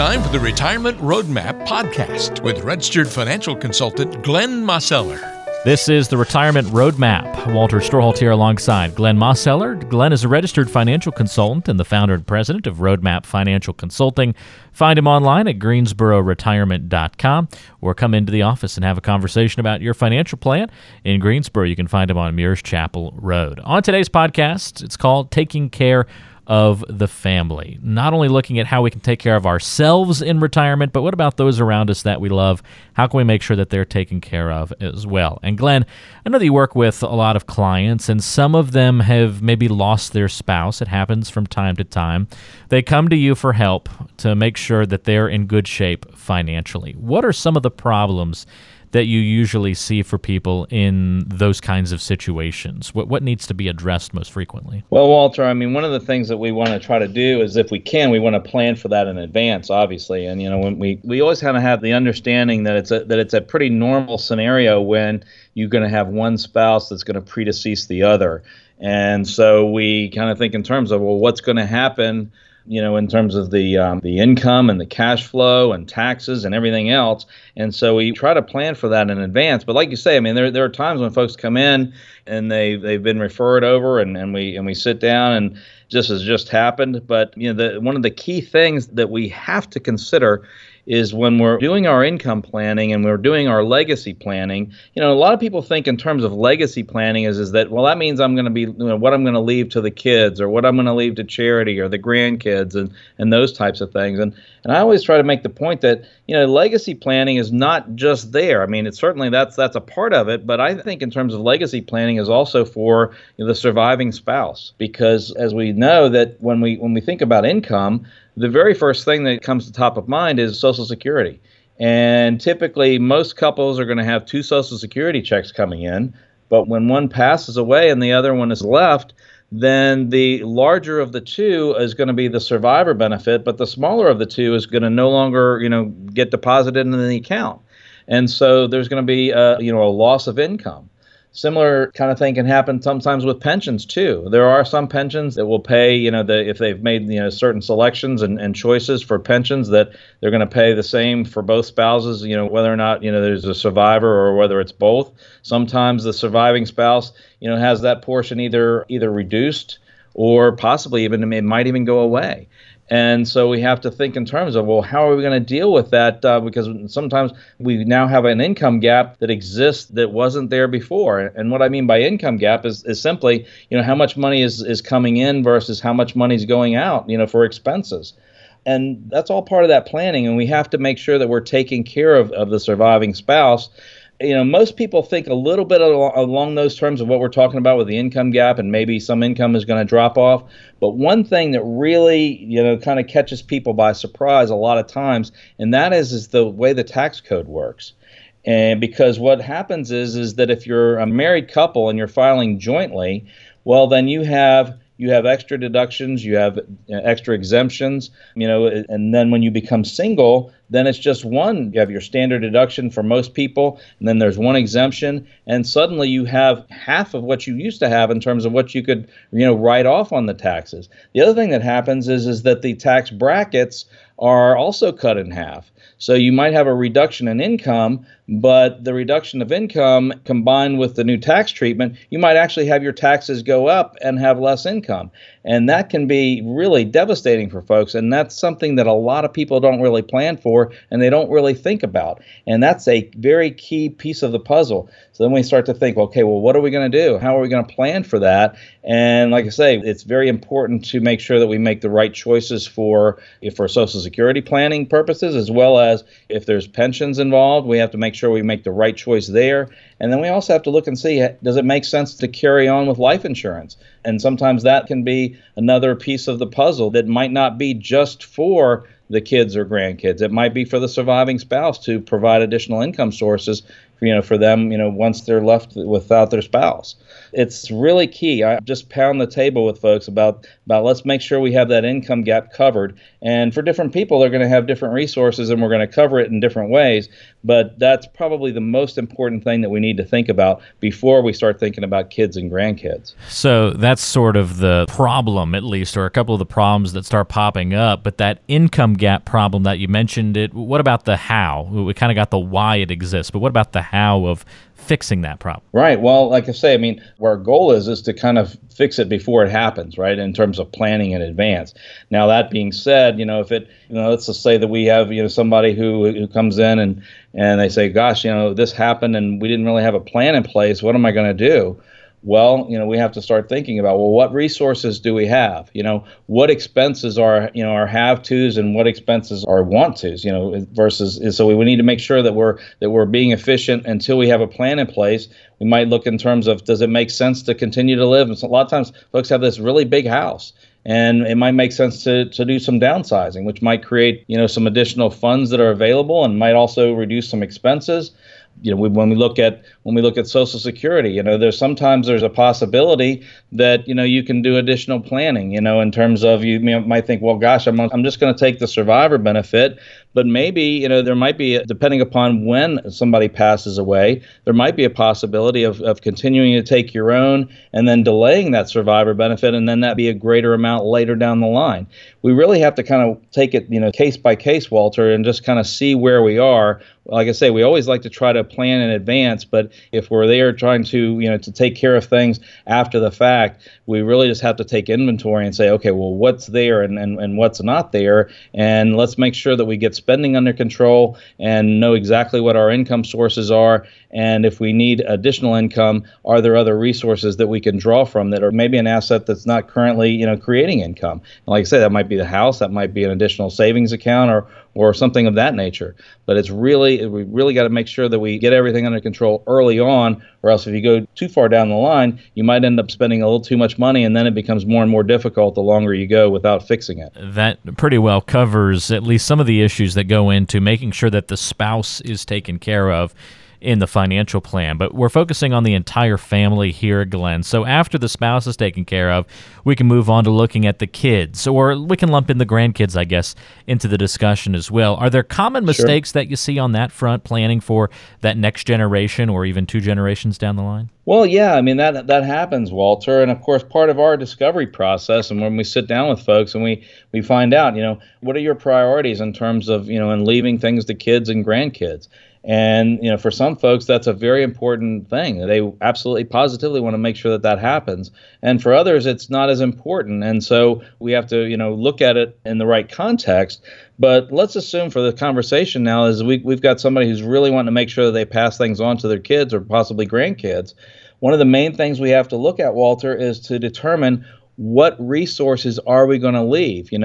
time for the Retirement Roadmap podcast with registered financial consultant Glenn Mosseller. This is the Retirement Roadmap. Walter Storholt here alongside Glenn Mosseller. Glenn is a registered financial consultant and the founder and president of Roadmap Financial Consulting. Find him online at GreensboroRetirement.com or come into the office and have a conversation about your financial plan. In Greensboro, you can find him on Muirs Chapel Road. On today's podcast, it's called Taking Care of the Family. Not only looking at how we can take care of ourselves in retirement, but what about those around us that we love? How can we make sure that they're taken care of as well? And Glenn, I know that you work with a lot of clients, and some of them have maybe lost their spouse. It happens from time to time. They come to you for help to make sure that they're in good shape financially. What are some of the problems that you usually see for people in those kinds of situations? What needs to be addressed most frequently? Well, Walter, I mean, one of the things that we want to try to do is, if we can, we want to plan for that in advance, obviously. And, you know, when we always kind of have the understanding that it's a pretty normal scenario when you're going to have one spouse that's going to predecease the other. And so we kind of think in terms of, well, what's going to happen, you know, in terms of the income and the cash flow and taxes and everything else. And so we try to plan for that in advance. But like you say, I mean, there are times when folks come in and they've been referred over and we sit down and this has just happened. But, you know, one of the key things that we have to consider is when we're doing our income planning and we're doing our legacy planning, you know, a lot of people think in terms of legacy planning is that, well, that means I'm going to be, you know, what I'm going to leave to the kids or what I'm going to leave to charity or the grandkids and those types of things. And I always try to make the point that, you know, legacy planning is not just there. I mean, it's certainly that's a part of it, but I think in terms of legacy planning is also for, you know, the surviving spouse, because as we know that when we think about income, the very first thing that comes to top of mind is Social Security. And typically, most couples are going to have two Social Security checks coming in. But when one passes away and the other one is left, then the larger of the two is going to be the survivor benefit. But the smaller of the two is going to no longer, you know, get deposited into the account. And so there's going to be a loss of income. Similar kind of thing can happen sometimes with pensions too. There are some pensions that will pay, you know, if they've made, you know, certain selections and choices for pensions that they're going to pay the same for both spouses, you know, whether or not, you know, there's a survivor or whether it's both. Sometimes the surviving spouse, you know, has that portion either reduced or possibly even it might even go away. And so we have to think in terms of, well, how are we going to deal with that? Because sometimes we now have an income gap that exists that wasn't there before. And what I mean by income gap is simply, you know, how much money is coming in versus how much money is going out, you know, for expenses. And that's all part of that planning. And we have to make sure that we're taking care of the surviving spouse. You know, most people think a little bit along those terms of what we're talking about with the income gap, and maybe some income is going to drop off. But one thing that really, you know, kind of catches people by surprise a lot of times, and that is the way the tax code works. And because what happens is that if you're a married couple and you're filing jointly, well, then you have extra deductions, you have extra exemptions, you know, and then when you become single, then it's just one. You have your standard deduction for most people, and then there's one exemption, and suddenly you have half of what you used to have in terms of what you could, you know, write off on the taxes. The other thing that happens is that the tax brackets are also cut in half. So you might have a reduction in income, but the reduction of income combined with the new tax treatment, you might actually have your taxes go up and have less income. And that can be really devastating for folks. And that's something that a lot of people don't really plan for and they don't really think about. And that's a very key piece of the puzzle. So then we start to think, okay, well, what are we going to do? How are we going to plan for that? And like I say, it's very important to make sure that we make the right choices for Social Security planning purposes, as well as if there's pensions involved, we have to make sure we make the right choice there. And then we also have to look and see, does it make sense to carry on with life insurance? And sometimes that can be another piece of the puzzle that might not be just for the kids or grandkids. It might be for the surviving spouse to provide additional income sources for them, once they're left without their spouse. It's really key. I just pound the table with folks about let's make sure we have that income gap covered. And for different people, they're going to have different resources and we're going to cover it in different ways. But that's probably the most important thing that we need to think about before we start thinking about kids and grandkids. So that's sort of the problem, at least, or a couple of the problems that start popping up. But that income gap problem that you mentioned, what about the how? We kind of got the why it exists, but what about the how of fixing that problem? Right. Well, like I say, our goal is to kind of fix it before it happens, right, in terms of planning in advance. Now, that being said, if it, let's just say that we have, somebody who comes in and they say, gosh, this happened and we didn't really have a plan in place. What am I going to do? Well, we have to start thinking about, what resources do we have? What expenses are, our have-tos and what expenses are want-tos, versus, so we need to make sure that we're being efficient until we have a plan in place. We might look in terms of, does it make sense to continue to live? And so a lot of times folks have this really big house. And it might make sense to do some downsizing, which might create, some additional funds that are available and might also reduce some expenses. When we look at Social Security, there's sometimes a possibility that, you can do additional planning, in terms of you might think, well, gosh, I'm just going to take the survivor benefit. But maybe, there might be, depending upon when somebody passes away, there might be a possibility of continuing to take your own and then delaying that survivor benefit, and then that be a greater amount later down the line. We really have to kind of take it, case by case, Walter, and just kind of see where we are. Like I say, we always like to try to plan in advance, but if we're there trying to, to take care of things after the fact, we really just have to take inventory and say, okay, well, what's there and what's not there, and let's make sure that we get spending under control and know exactly what our income sources are, and if we need additional income, are there other resources that we can draw from that are maybe an asset that's not currently, creating income? And like I say, that might be the house, that might be an additional savings account or something of that nature. But we really got to make sure that we get everything under control early on, or else if you go too far down the line, you might end up spending a little too much money, and then it becomes more and more difficult the longer you go without fixing it. That pretty well covers at least some of the issues that go into making sure that the spouse is taken care of in the financial plan. But we're focusing on the entire family here, Glenn. So after the spouse is taken care of, we can move on to looking at the kids, or we can lump in the grandkids, I guess, into the discussion as well. Are there common mistakes that you see on that front, planning for that next generation or even two generations down the line? Well, yeah, that happens, Walter. And of course, part of our discovery process, and when we sit down with folks and we find out, what are your priorities in terms of, in leaving things to kids and grandkids? And, for some folks, that's a very important thing. They absolutely positively want to make sure that happens. And for others, it's not as important. And so we have to, look at it in the right context. But let's assume for the conversation now is we've got somebody who's really wanting to make sure that they pass things on to their kids or possibly grandkids. One of the main things we have to look at, Walter, is to determine what resources are we going to leave? A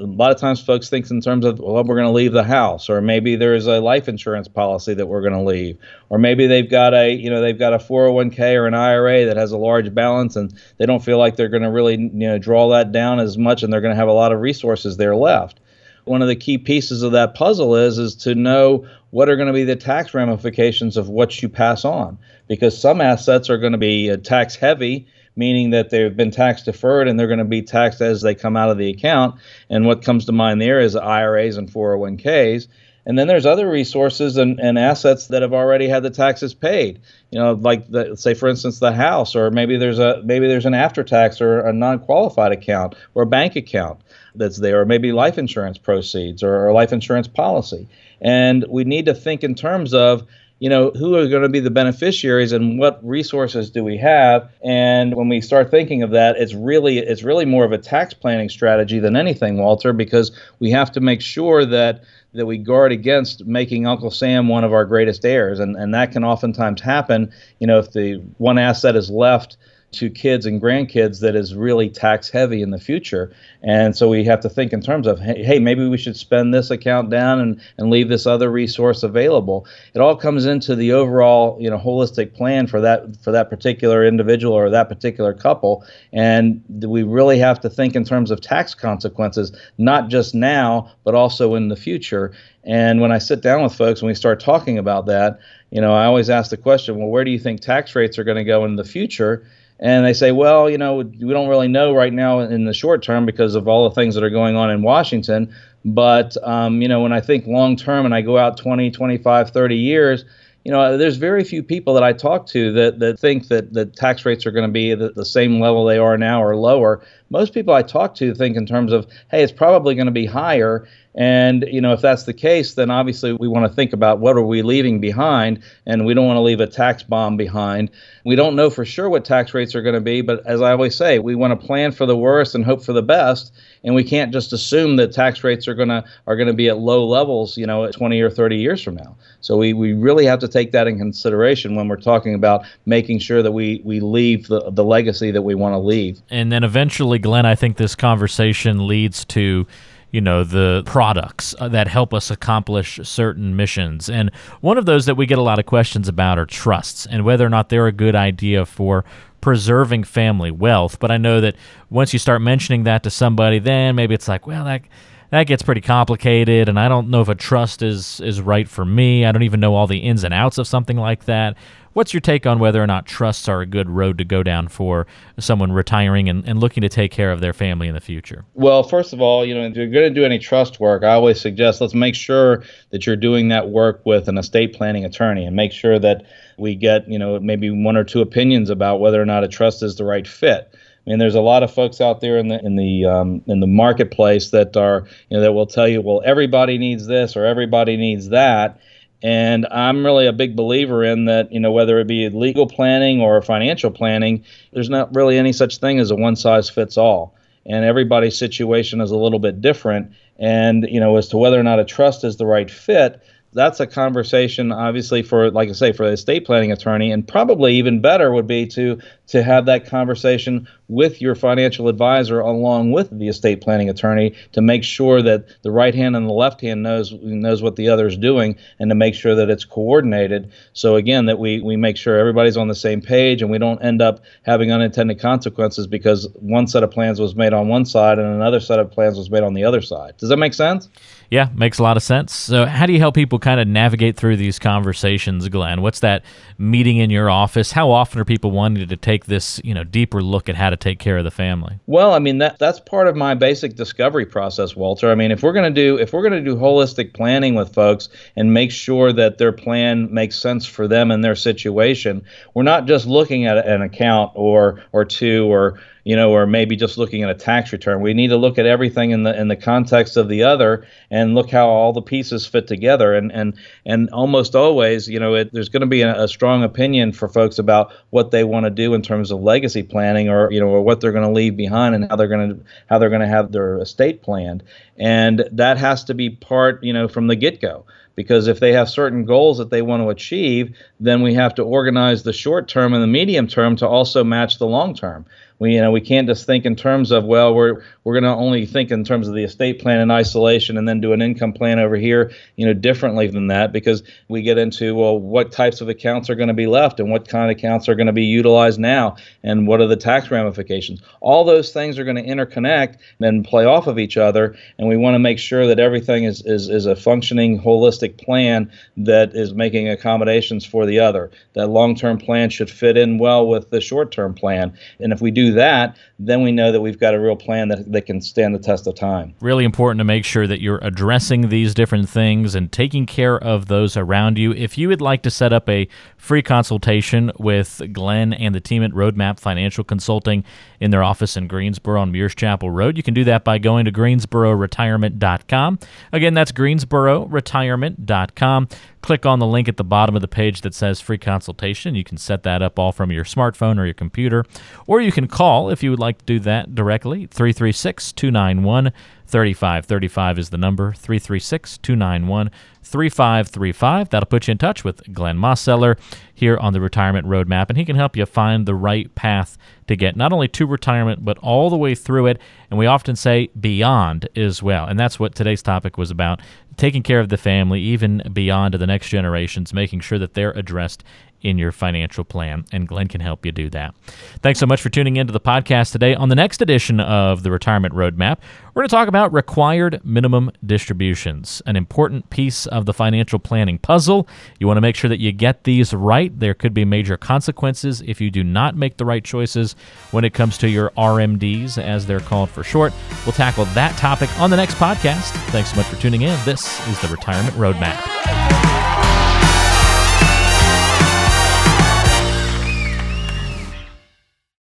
lot of times folks think in terms of, well, we're going to leave the house, or maybe there is a life insurance policy that we're going to leave, or maybe they've got a 401k or an IRA that has a large balance, and they don't feel like they're going to really draw that down as much, and they're going to have a lot of resources there left. One of the key pieces of that puzzle is to know what are going to be the tax ramifications of what you pass on, because some assets are going to be tax heavy, meaning that they've been tax deferred and they're going to be taxed as they come out of the account. And what comes to mind there is IRAs and 401ks. And then there's other resources and assets that have already had the taxes paid. Like say, for instance, the house, or maybe there's an after tax or a non-qualified account or a bank account that's there, or maybe life insurance proceeds or a life insurance policy. And we need to think in terms of, who are going to be the beneficiaries and what resources do we have? And when we start thinking of that, it's really more of a tax planning strategy than anything, Walter, because we have to make sure that we guard against making Uncle Sam one of our greatest heirs. And that can oftentimes happen, if the one asset is left to kids and grandkids that is really tax heavy in the future. And so we have to think in terms of, hey, maybe we should spend this account down and leave this other resource available. It all comes into the overall, holistic plan for that particular individual or that particular couple. And we really have to think in terms of tax consequences, not just now, but also in the future. And when I sit down with folks and we start talking about that, you know, I always ask the question, well, where do you think tax rates are going to go in the future? And they say, well, you know, we don't really know right now in the short term because of all the things that are going on in Washington. But, you know, when I think long term and I go out 20, 25, 30 years, you know, there's very few people that I talk to that think that the tax rates are going to be at the same level they are now or lower. Most people I talk to think in terms of, hey, it's probably going to be higher. And, you know, if that's the case, then obviously we want to think about what are we leaving behind, and we don't want to leave a tax bomb behind. We don't know for sure what tax rates are going to be, but as I always say, we want to plan for the worst and hope for the best, and we can't just assume that tax rates are going to be at low levels, you know, 20 or 30 years from now. So we really have to take that in consideration when we're talking about making sure that we leave the legacy that we want to leave. And then eventually, Glenn, I think this conversation leads to, you know, the products that help us accomplish certain missions. And one of those that we get a lot of questions about are trusts and whether or not they're a good idea for preserving family wealth. But I know that once you start mentioning that to somebody, then maybe it's like, well, that gets pretty complicated, and I don't know if a trust is right for me. I don't even know all the ins and outs of something like that. What's your take on whether or not trusts are a good road to go down for someone retiring and looking to take care of their family in the future? Well, first of all, you know, if you're going to do any trust work, I always suggest let's make sure that you're doing that work with an estate planning attorney and make sure that we get, you know, maybe one or two opinions about whether or not a trust is the right fit. I mean, there's a lot of folks out there in the marketplace that are, you know, that will tell you, well, everybody needs this or everybody needs that. And I'm really a big believer in that, you know, whether it be legal planning or financial planning, there's not really any such thing as a one size fits all. And everybody's situation is a little bit different. And, you know, as to whether or not a trust is the right fit, that's a conversation, obviously, for, like I say, for the estate planning attorney, and probably even better would be to have that conversation with your financial advisor along with the estate planning attorney to make sure that the right hand and the left hand knows what the other is doing, and to make sure that it's coordinated. So again, that we make sure everybody's on the same page and we don't end up having unintended consequences because one set of plans was made on one side and another set of plans was made on the other side. Does that make sense? Yeah, makes a lot of sense. So how do you help people kind of navigate through these conversations, Glenn? What's that meeting in your office? How often are people wanting to take this, you know, deeper look at how to take care of the family? Well, I mean, that's part of my basic discovery process, Walter. I mean, if we're going to do holistic planning with folks and make sure that their plan makes sense for them and their situation, we're not just looking at an account or two or, you know, or maybe just looking at a tax return. We need to look at everything in the context of the other and look how all the pieces fit together. And almost always, you know, there's going to be a strong opinion for folks about what they want to do in terms of legacy planning, or, you know, or what they're going to leave behind and how they're going to have their estate planned. And that has to be part, you know, from the get-go. Because if they have certain goals that they want to achieve, then we have to organize the short term and the medium term to also match the long term. We can't just think in terms of, well, we're going to only think in terms of the estate plan in isolation and then do an income plan over here, you know, differently than that, because we get into, well, what types of accounts are going to be left and what kind of accounts are going to be utilized now and what are the tax ramifications. All those things are going to interconnect and play off of each other, and we want to make sure that everything is a functioning, holistic plan that is making accommodations for the other. That long-term plan should fit in well with the short-term plan. And if we do that, then we know that we've got a real plan that can stand the test of time. Really important to make sure that you're addressing these different things and taking care of those around you. If you would like to set up a free consultation with Glenn and the team at Roadmap Financial Consulting in their office in Greensboro on Muirs Chapel Road, you can do that by going to GreensboroRetirement.com. Again, that's GreensboroRetirement.com. Click on the link at the bottom of the page that says free consultation. You can set that up all from your smartphone or your computer, or you can call if you would like to do that directly. 336-291-3535 is the number. 336-291-3535. That'll put you in touch with Glenn Mosseller here on the Retirement Roadmap, and he can help you find the right path to get not only to retirement, but all the way through it. And we often say beyond as well. And that's what today's topic was about, taking care of the family, even beyond to the next generations, making sure that they're addressed in your financial plan, and Glenn can help you do that. Thanks so much for tuning into the podcast today. On the next edition of the Retirement Roadmap, we're going to talk about required minimum distributions, an important piece of the financial planning puzzle. You want to make sure that you get these right. There could be major consequences if you do not make the right choices when it comes to your RMDs, as they're called for short. We'll tackle that topic on the next podcast. Thanks so much for tuning in. This is the Retirement Roadmap.